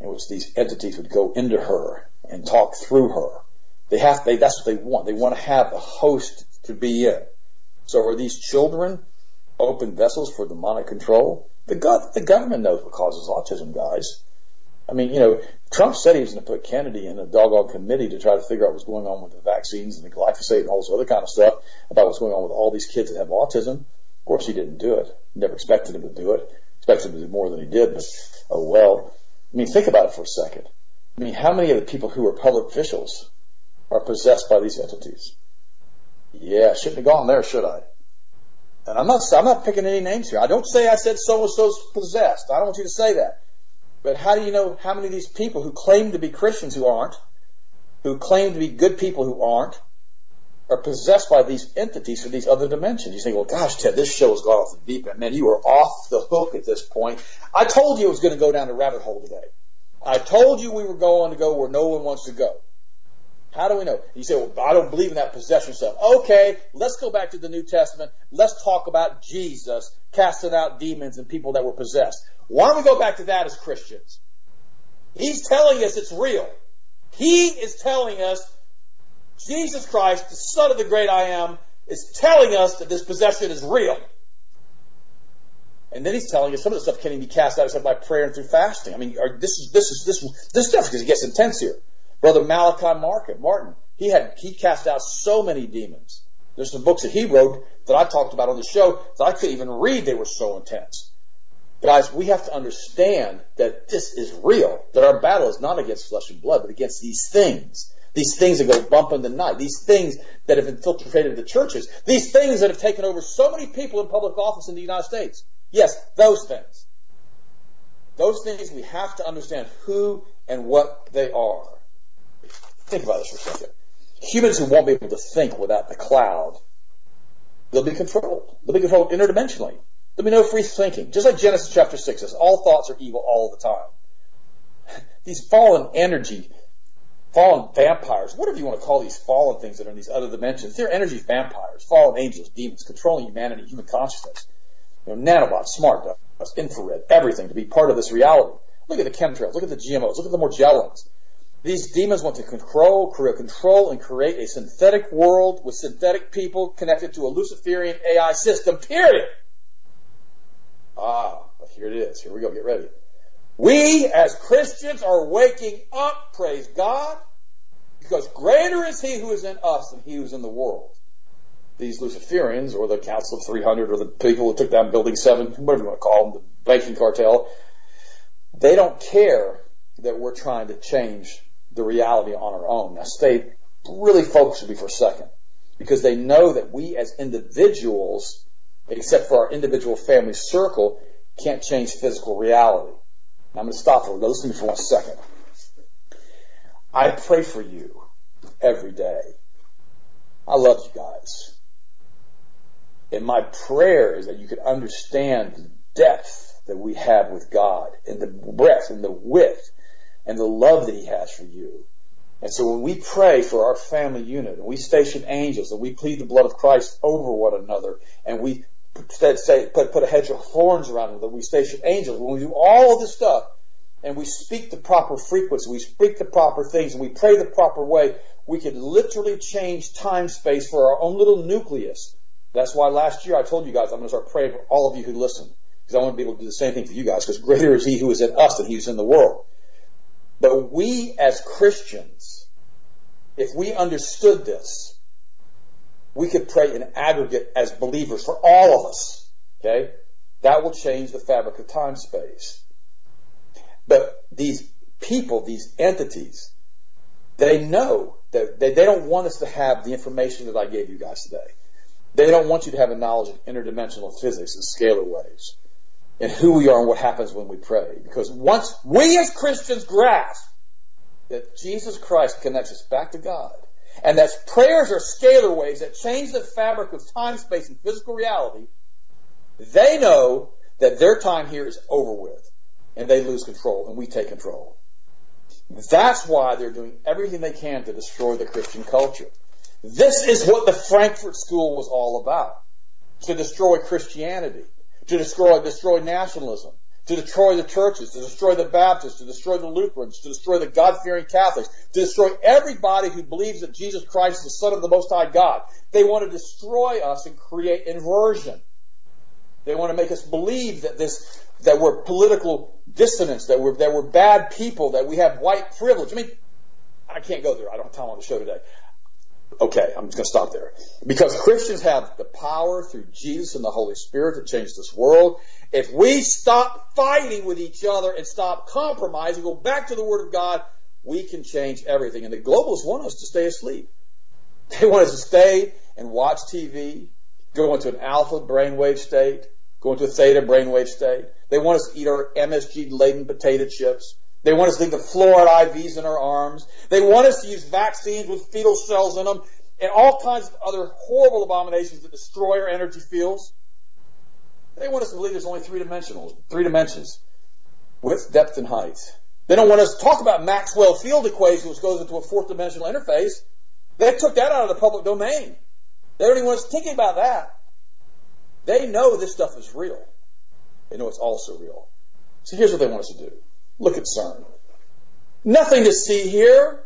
in which these entities would go into her and talk through her. That's what they want. They want to have a host to be in. So are these children open vessels for demonic control? The government knows what causes autism, guys. I mean, you know, Trump said he was going to put Kennedy in a doggone committee to try to figure out what's going on with the vaccines and the glyphosate and all this other kind of stuff about what's going on with all these kids that have autism. Of course, he didn't do it. Never expected him to do it. Expected him to do more than he did, but oh well. I mean, think about it for a second. I mean, how many of the people who are public officials are possessed by these entities? Yeah, shouldn't have gone there, should I? And I'm not picking any names here. I don't say I said so-and-so's possessed. I don't want you to say that. But how do you know how many of these people who claim to be Christians who aren't, who claim to be good people who aren't, are possessed by these entities from these other dimensions? You think, well, gosh, Ted, this show has gone off the deep end. Man, you are off the hook at this point. I told you it was going to go down the rabbit hole today. I told you we were going to go where no one wants to go. How do we know? You say, well, I don't believe in that possession stuff. Okay, let's go back to the New Testament. Let's talk about Jesus casting out demons and people that were possessed. Why don't we go back to that as Christians? He's telling us it's real. He is telling us Jesus Christ, the Son of the Great I Am, is telling us that this possession is real. And then he's telling us some of the stuff can't even be cast out except by prayer and through fasting. I mean, this stuff because it gets intense here. Brother Malachi Martin, he cast out so many demons. There's some books that he wrote that I talked about on the show that I couldn't even read. They were so intense. Guys, we have to understand that this is real, that our battle is not against flesh and blood, but against these things that go bump in the night, these things that have infiltrated the churches, these things that have taken over so many people in public office in the United States. Yes, those things. Those things we have to understand who and what they are. Think about this for a second. Humans who won't be able to think without the cloud, they'll be controlled. They'll be controlled interdimensionally. There'll be no free thinking. Just like Genesis chapter 6 says, all thoughts are evil all the time. These fallen energy, fallen vampires, whatever you want to call these fallen things that are in these other dimensions, they're energy vampires, fallen angels, demons, controlling humanity, human consciousness. You know, nanobots, smart dots, infrared, everything to be part of this reality. Look at the chemtrails. Look at the GMOs. Look at the Morgellons. These demons want to control and create a synthetic world with synthetic people connected to a Luciferian AI system, period. Ah, but here it is. Here we go. Get ready. We as Christians are waking up, praise God, because greater is he who is in us than he who is in the world. These Luciferians, or the Council of 300, or the people who took down Building 7, whatever you want to call them, the banking cartel, they don't care that we're trying to change the reality on our own. Now stay really focused with me for a second, because they know that we as individuals, except for our individual family circle, can't change physical reality. Now I'm going to stop for a little. Listen to me for 1 second. I pray for you every day. I love you guys. And my prayer is that you could understand the depth that we have with God, and the breadth and the width and the love that he has for you. And so when we pray for our family unit, and we station angels, and we plead the blood of Christ over one another, and we put a hedge of thorns around them, that we station angels, when we do all of this stuff, and we speak the proper frequency, we speak the proper things, and we pray the proper way, we can literally change time space for our own little nucleus. That's why last year I told you guys I'm going to start praying for all of you who listen, because I want to be able to do the same thing for you guys, because greater is he who is in us than he who is in the world. But we as Christians, if we understood this, we could pray in aggregate as believers for all of us. Okay? That will change the fabric of time space. But these people, these entities, they know that they don't want us to have the information that I gave you guys today. They don't want you to have a knowledge of interdimensional physics and scalar waves, and who we are and what happens when we pray. Because once we as Christians grasp that Jesus Christ connects us back to God, and that prayers are scalar waves that change the fabric of time, space, and physical reality, they know that their time here is over with, and they lose control, and we take control. That's why they're doing everything they can to destroy the Christian culture. This is what the Frankfurt School was all about, to destroy Christianity, to destroy nationalism, to destroy the churches, to destroy the Baptists, to destroy the Lutherans, to destroy the God-fearing Catholics, to destroy everybody who believes that Jesus Christ is the Son of the Most High God. They want to destroy us and create inversion. They want to make us believe that that we're political dissonance, that we're bad people, that we have white privilege. I mean, I can't go there. I don't have time on the show today. Okay, I'm just going to stop there. Because Christians have the power through Jesus and the Holy Spirit to change this world. If we stop fighting with each other and stop compromising, go back to the Word of God, we can change everything. And the globalists want us to stay asleep. They want us to stay and watch TV, go into an alpha brainwave state, go into a theta brainwave state. They want us to eat our MSG-laden potato chips. They want us to think of fluoride IVs in our arms. They want us to use vaccines with fetal cells in them and all kinds of other horrible abominations that destroy our energy fields. They want us to believe there's only three dimensions with depth and height. They don't want us to talk about Maxwell field equation, which goes into a fourth-dimensional interface. They took that out of the public domain. They don't even want us thinking about that. They know this stuff is real. They know it's also real. So here's what they want us to do. Look at CERN. Nothing to see here.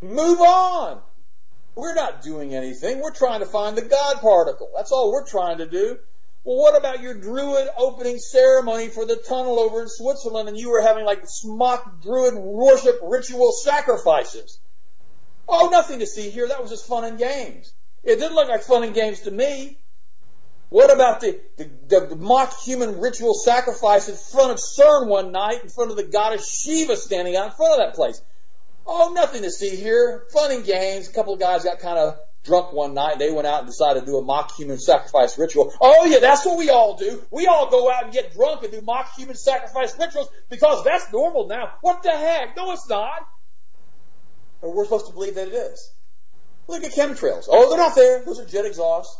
Move on. We're not doing anything. We're trying to find the God particle. That's all we're trying to do. Well, what about your Druid opening ceremony for the tunnel over in Switzerland, and you were having like mock Druid worship ritual sacrifices? Oh, nothing to see here. That was just fun and games. It didn't look like fun and games to me. What about the mock human ritual sacrifice in front of CERN one night, in front of the goddess Shiva standing out in front of that place? Oh, nothing to see here. Fun and games. A couple of guys got kind of drunk one night, they went out and decided to do a mock human sacrifice ritual. Oh yeah, that's what we all do. We all go out and get drunk and do mock human sacrifice rituals because that's normal now. What the heck? No, it's not. Or we're supposed to believe that it is. Look at chemtrails. Oh, they're not there. Those are jet exhausts.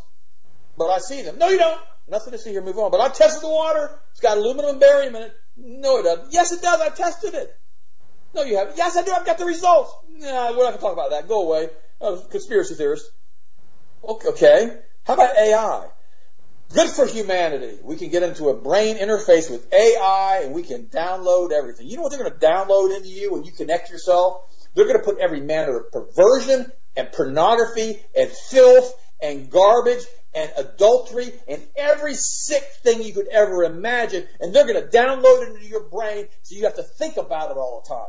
But I see them. No, you don't. Nothing to see here. Move on. But I tested the water. It's got aluminum and barium in it. No, it doesn't. Yes, it does. I tested it. No, you haven't. Yes, I do. I've got the results. Nah, we're not going to talk about that. Go away. Conspiracy theorist. Okay. How about AI? Good for humanity. We can get into a brain interface with AI, and we can download everything. You know what they're going to download into you when you connect yourself? They're going to put every manner of perversion and pornography and filth and garbage and adultery and every sick thing you could ever imagine, and they're going to download it into your brain so you have to think about it all the time.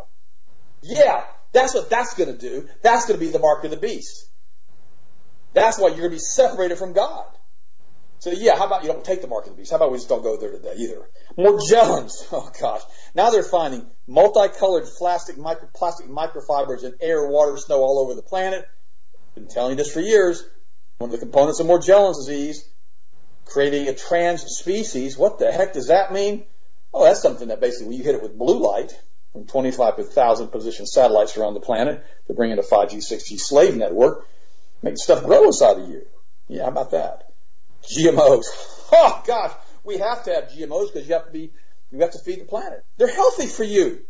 Yeah, that's what that's going to do. That's going to be the mark of the beast. That's why you're going to be separated from God. So yeah, how about you don't take the mark of the beast? How about we just don't go there today either? Morgellons. Oh gosh. Now they're finding multicolored plastic microfibers in air, water, snow all over the planet. Been telling you this for years. One of the components of Morgellons disease, creating a trans species. What the heck does that mean? Oh, that's something that basically you hit it with blue light from 25,000 position satellites around the planet to bring in a 5G, 6G slave network, making stuff grow inside of you. Yeah, how about that? GMOs. Oh gosh, we have to have GMOs because you have to feed the planet. They're healthy for you.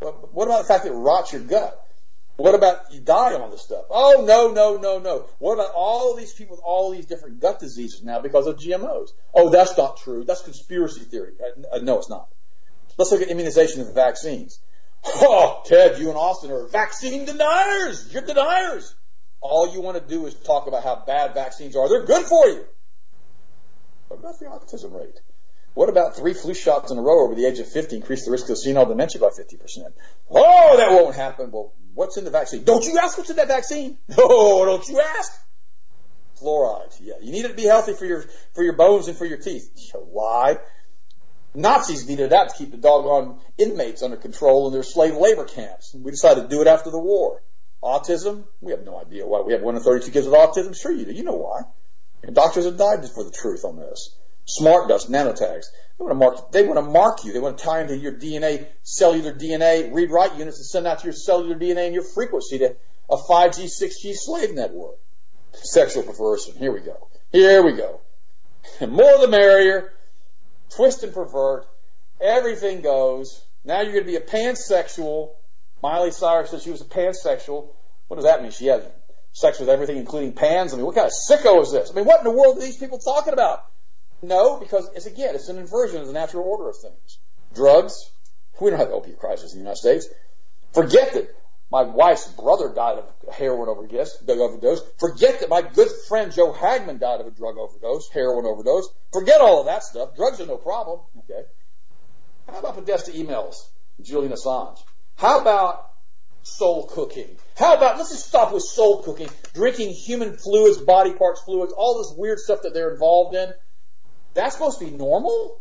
But what about the fact that it rots your gut? What about you die on this stuff? Oh, no. What about all these people with all these different gut diseases now because of GMOs? Oh, that's not true. That's conspiracy theory. No, it's not. Let's look at immunization and vaccines. Oh, Ted, you and Austin are vaccine deniers. You're deniers. All you want to do is talk about how bad vaccines are. They're good for you. What about the autism rate? What about 3 flu shots in a row over the age of 50 increase the risk of senile dementia by 50%? Oh, that won't happen. Well, what's in the vaccine? Don't you ask what's in that vaccine. No, don't you ask. Fluoride. Yeah, you need it to be healthy for your bones and for your teeth. Why? Nazis needed that to keep the doggone inmates under control in their slave labor camps. We decided to do it after the war. Autism? We have no idea why. We have 1 in 32 kids with autism. Sure you do. You know why. And doctors have died for the truth on this. Smart dust, nanotags. They want to mark you. They want to tie into your DNA, cellular DNA, read-write units and send out to your cellular DNA and your frequency to a 5G, 6G slave network. Sexual perversion. Here we go. And more the merrier. Twist and pervert. Everything goes. Now you're going to be a pansexual. Miley Cyrus said she was a pansexual. What does that mean? She has sex with everything, including pans. I mean, what kind of sicko is this? I mean, what in the world are these people talking about? No, because it's an inversion of the natural order of things. Drugs. We don't have an opiate crisis in the United States. Forget that my wife's brother died of a heroin overdose. Forget that my good friend Joe Hagman died of a drug overdose, heroin overdose. Forget all of that stuff. Drugs are no problem. Okay. How about Podesta emails? Julian Assange. How about soul cooking? How about, let's just stop with soul cooking, drinking human fluids, body parts fluids, all this weird stuff that they're involved in. That's supposed to be normal?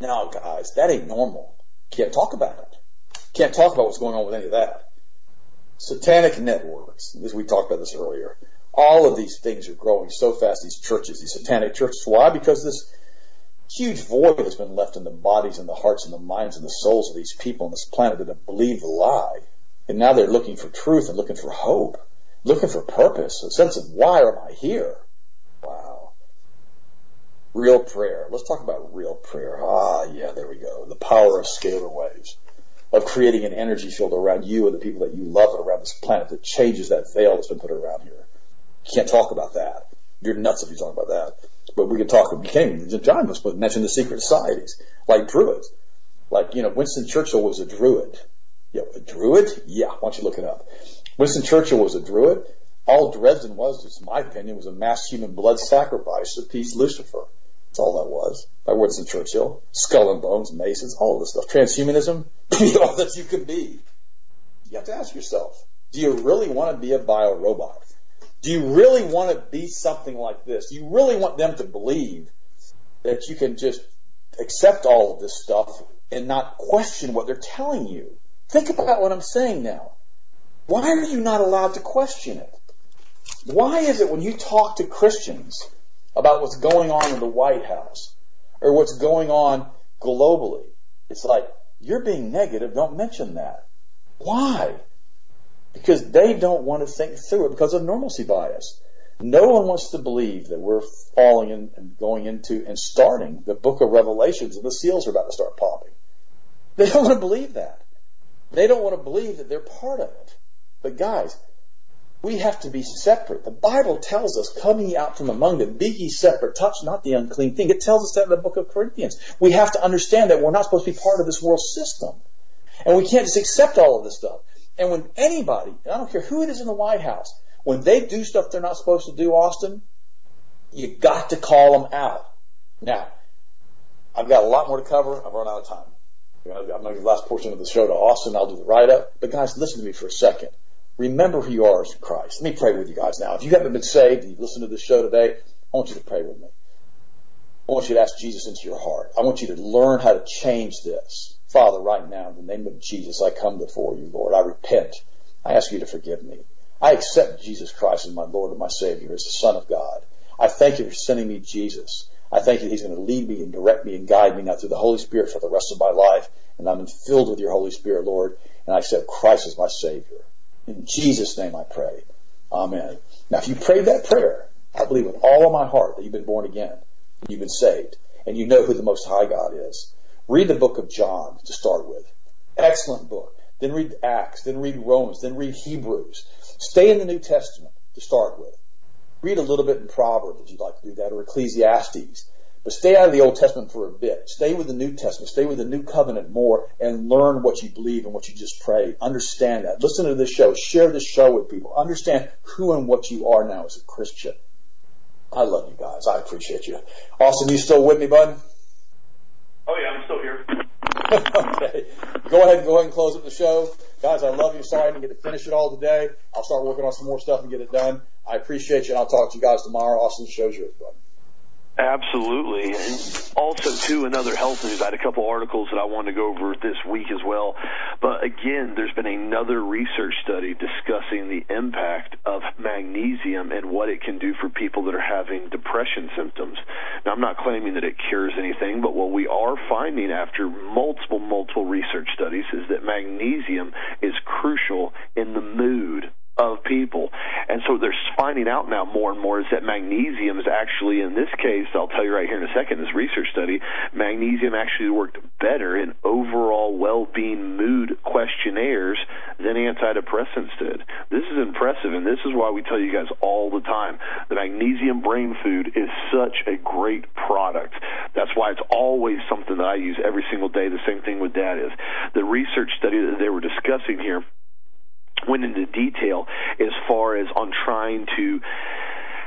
No, guys, that ain't normal. Can't talk about it. Can't talk about what's going on with any of that. Satanic networks. We talked about this earlier. All of these things are growing so fast, these churches, these satanic churches. Why? Because this huge void has been left in the bodies and the hearts and the minds and the souls of these people on this planet that have believed the lie. And now they're looking for truth and looking for hope, looking for purpose, a sense of why am I here? Real prayer. Let's talk about real prayer. Ah, yeah, there we go. The power of scalar waves, of creating an energy field around you and the people that you love and around this planet that changes that veil that's been put around here. You can't talk about that. You're nuts if you talk about that. But we can talk. We can't. John was mentioned the secret societies, like Druids. Like, Winston Churchill was a Druid. Yeah, a Druid? Yeah, why don't you look it up? Winston Churchill was a Druid. All Dresden was, in my opinion, was a mass human blood sacrifice to appease Lucifer. That's all that was. By Winston Churchill. Skull and Bones, Masons, all of this stuff. Transhumanism, be all that you can be. You have to ask yourself, do you really want to be a bio-robot? Do you really want to be something like this? Do you really want them to believe that you can just accept all of this stuff and not question what they're telling you? Think about what I'm saying now. Why are you not allowed to question it? Why is it when you talk to Christians about what's going on in the White House or what's going on globally, it's like, you're being negative, don't mention that. Why? Because they don't want to think through it because of normalcy bias. No one wants to believe that we're falling in and going into and starting the book of Revelations and the seals are about to start popping. They don't want to believe that. They don't want to believe that they're part of it. But guys, we have to be separate. The Bible tells us, come ye out from among them, be ye separate, touch not the unclean thing. It tells us that in the book of Corinthians. We have to understand that we're not supposed to be part of this world system. And we can't just accept all of this stuff. And when anybody, and I don't care who it is in the White House, when they do stuff they're not supposed to do, Austin, you got to call them out. Now, I've got a lot more to cover. I've run out of time. I'm going to give the last portion of the show to Austin. I'll do the write-up. But guys, listen to me for a second. Remember who you are as Christ. Let me pray with you guys now. If you haven't been saved and you've listened to this show today, I want you to pray with me. I want you to ask Jesus into your heart. I want you to learn how to change this. Father, right now, in the name of Jesus, I come before you, Lord. I repent. I ask you to forgive me. I accept Jesus Christ as my Lord and my Savior, as the Son of God. I thank you for sending me Jesus. I thank you that he's going to lead me and direct me and guide me now through the Holy Spirit for the rest of my life. And I'm filled with your Holy Spirit, Lord, and I accept Christ as my Savior. In Jesus' name I pray. Amen. Now, if you prayed that prayer, I believe with all of my heart that you've been born again, you've been saved, and you know who the Most High God is. Read the book of John to start with. Excellent book. Then read Acts, then read Romans, then read Hebrews. Stay in the New Testament to start with. Read a little bit in Proverbs if you'd like to do that, or Ecclesiastes. But stay out of the Old Testament for a bit. Stay with the New Testament. Stay with the New Covenant more and learn what you believe and what you just prayed. Understand that. Listen to this show. Share this show with people. Understand who and what you are now as a Christian. I love you guys. I appreciate you. Austin, you still with me, bud? Oh, yeah, I'm still here. Okay. Go ahead and close up the show. Guys, I love you. Sorry I didn't get to finish it all today. I'll start working on some more stuff and get it done. I appreciate you, and I'll talk to you guys tomorrow. Austin, the show's yours, bud. Absolutely. And also, too, in other health news, I had a couple articles that I wanted to go over this week as well. But again, there's been another research study discussing the impact of magnesium and what it can do for people that are having depression symptoms. Now, I'm not claiming that it cures anything, but what we are finding after multiple research studies is that magnesium is crucial in the mood of people. And so they're finding out now more and more is that magnesium is actually, in this case, I'll tell you right here in a second, this research study, magnesium actually worked better in overall well-being mood questionnaires than antidepressants did. This is impressive, and this is why we tell you guys all the time, the magnesium brain food is such a great product. That's why it's always something that I use every single day. The same thing with that is the research study that they were discussing here went into detail as far as on trying to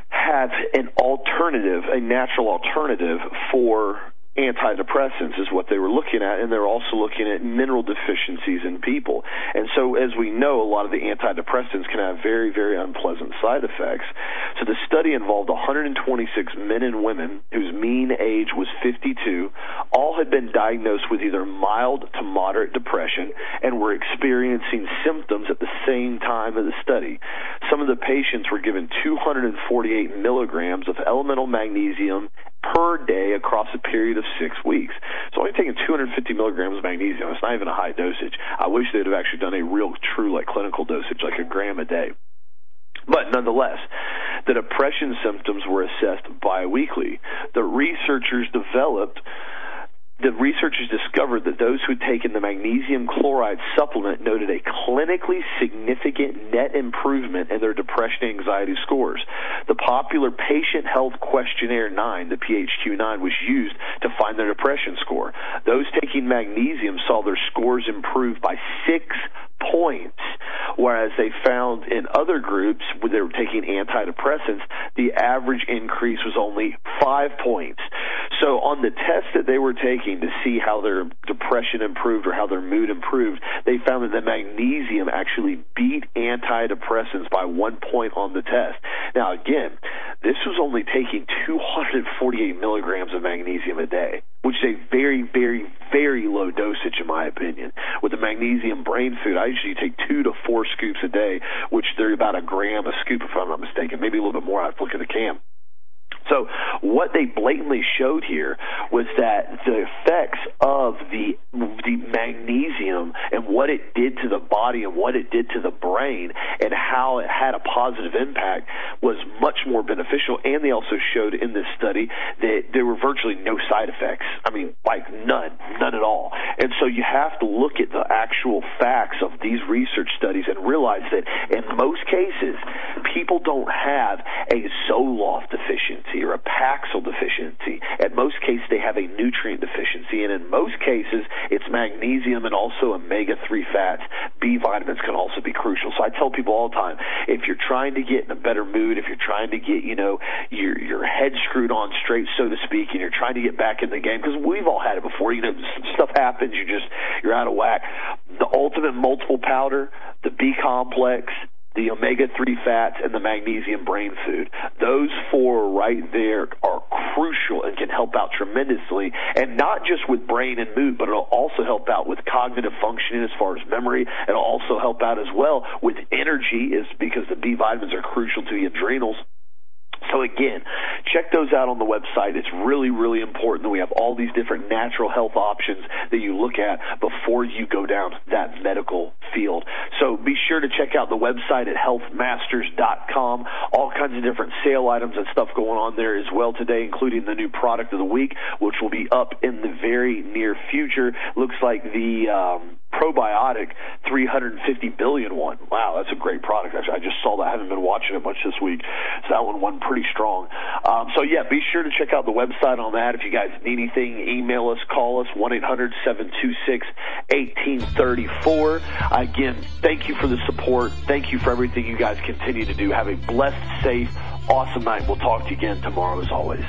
have an alternative, a natural alternative for antidepressants is what they were looking at, and they're also looking at mineral deficiencies in people. And so, as we know, a lot of the antidepressants can have very, very unpleasant side effects. So the study involved 126 men and women whose mean age was 52. All had been diagnosed with either mild to moderate depression and were experiencing symptoms at the same time of the study. Some of the patients were given 248 milligrams of elemental magnesium per day across a period of 6 weeks. So only taking 250 milligrams of magnesium. It's not even a high dosage. I wish they'd have actually done a real, true, like clinical dosage, like a gram a day. But nonetheless, the depression symptoms were assessed biweekly. The researchers discovered that those who had taken the magnesium chloride supplement noted a clinically significant net improvement in their depression and anxiety scores. The popular Patient Health Questionnaire 9, the PHQ-9, was used to find their depression score. Those taking magnesium saw their scores improve by 6 points, whereas they found in other groups where they were taking antidepressants, the average increase was only 5 points. So on the test that they were taking to see how their depression improved or how their mood improved, they found that the magnesium actually beat antidepressants by 1 point on the test. Now, again, this was only taking 248 milligrams of magnesium a day, which is a very, very, very low dosage in my opinion. With the magnesium brain food, I usually take 2 to 4 scoops a day, which they're about a gram a scoop if I'm not mistaken, maybe a little bit more. I'd look at the cam. So what they blatantly showed here was that the effects of the magnesium and what it did to the body and what it did to the brain and how it had a positive impact was much more beneficial. And they also showed in this study that there were virtually no side effects. I mean, like none at all. And so you have to look at the actual facts of these research studies and realize that in most cases, people don't have a Zoloft deficiency or a Paxil deficiency. At most cases, they have a nutrient deficiency, and in most cases, it's magnesium and also omega-3 fats. B vitamins can also be crucial. So I tell people all the time, if you're trying to get in a better mood, if you're trying to get, you know, your head screwed on straight, so to speak, and you're trying to get back in the game, because we've all had it before, you know, stuff happens, you're out of whack. The ultimate multiple powder, the B complex, the omega-3 fats, and the magnesium brain food. Those four right there are crucial and can help out tremendously, and not just with brain and mood, but it'll also help out with cognitive functioning as far as memory. It'll also help out as well with energy, is because the B vitamins are crucial to the adrenals. So again, check those out on the website. It's really, really important that we have all these different natural health options that you look at before you go down that medical field. So be sure to check out the website at healthmasters.com. All kinds of different sale items and stuff going on there as well today, including the new product of the week, which will be up in the very near future. Looks like the probiotic 350 billion one. Wow, that's a great product. Actually, I just saw that. I haven't been watching it much this week. So that one won pretty strong. So yeah, be sure to check out the website on that. If you guys need anything, email us, call us, 1-800-726-1834. Again, thank you for the support. Thank you for everything you guys continue to do. Have a blessed, safe, awesome night. We'll talk to you again tomorrow as always.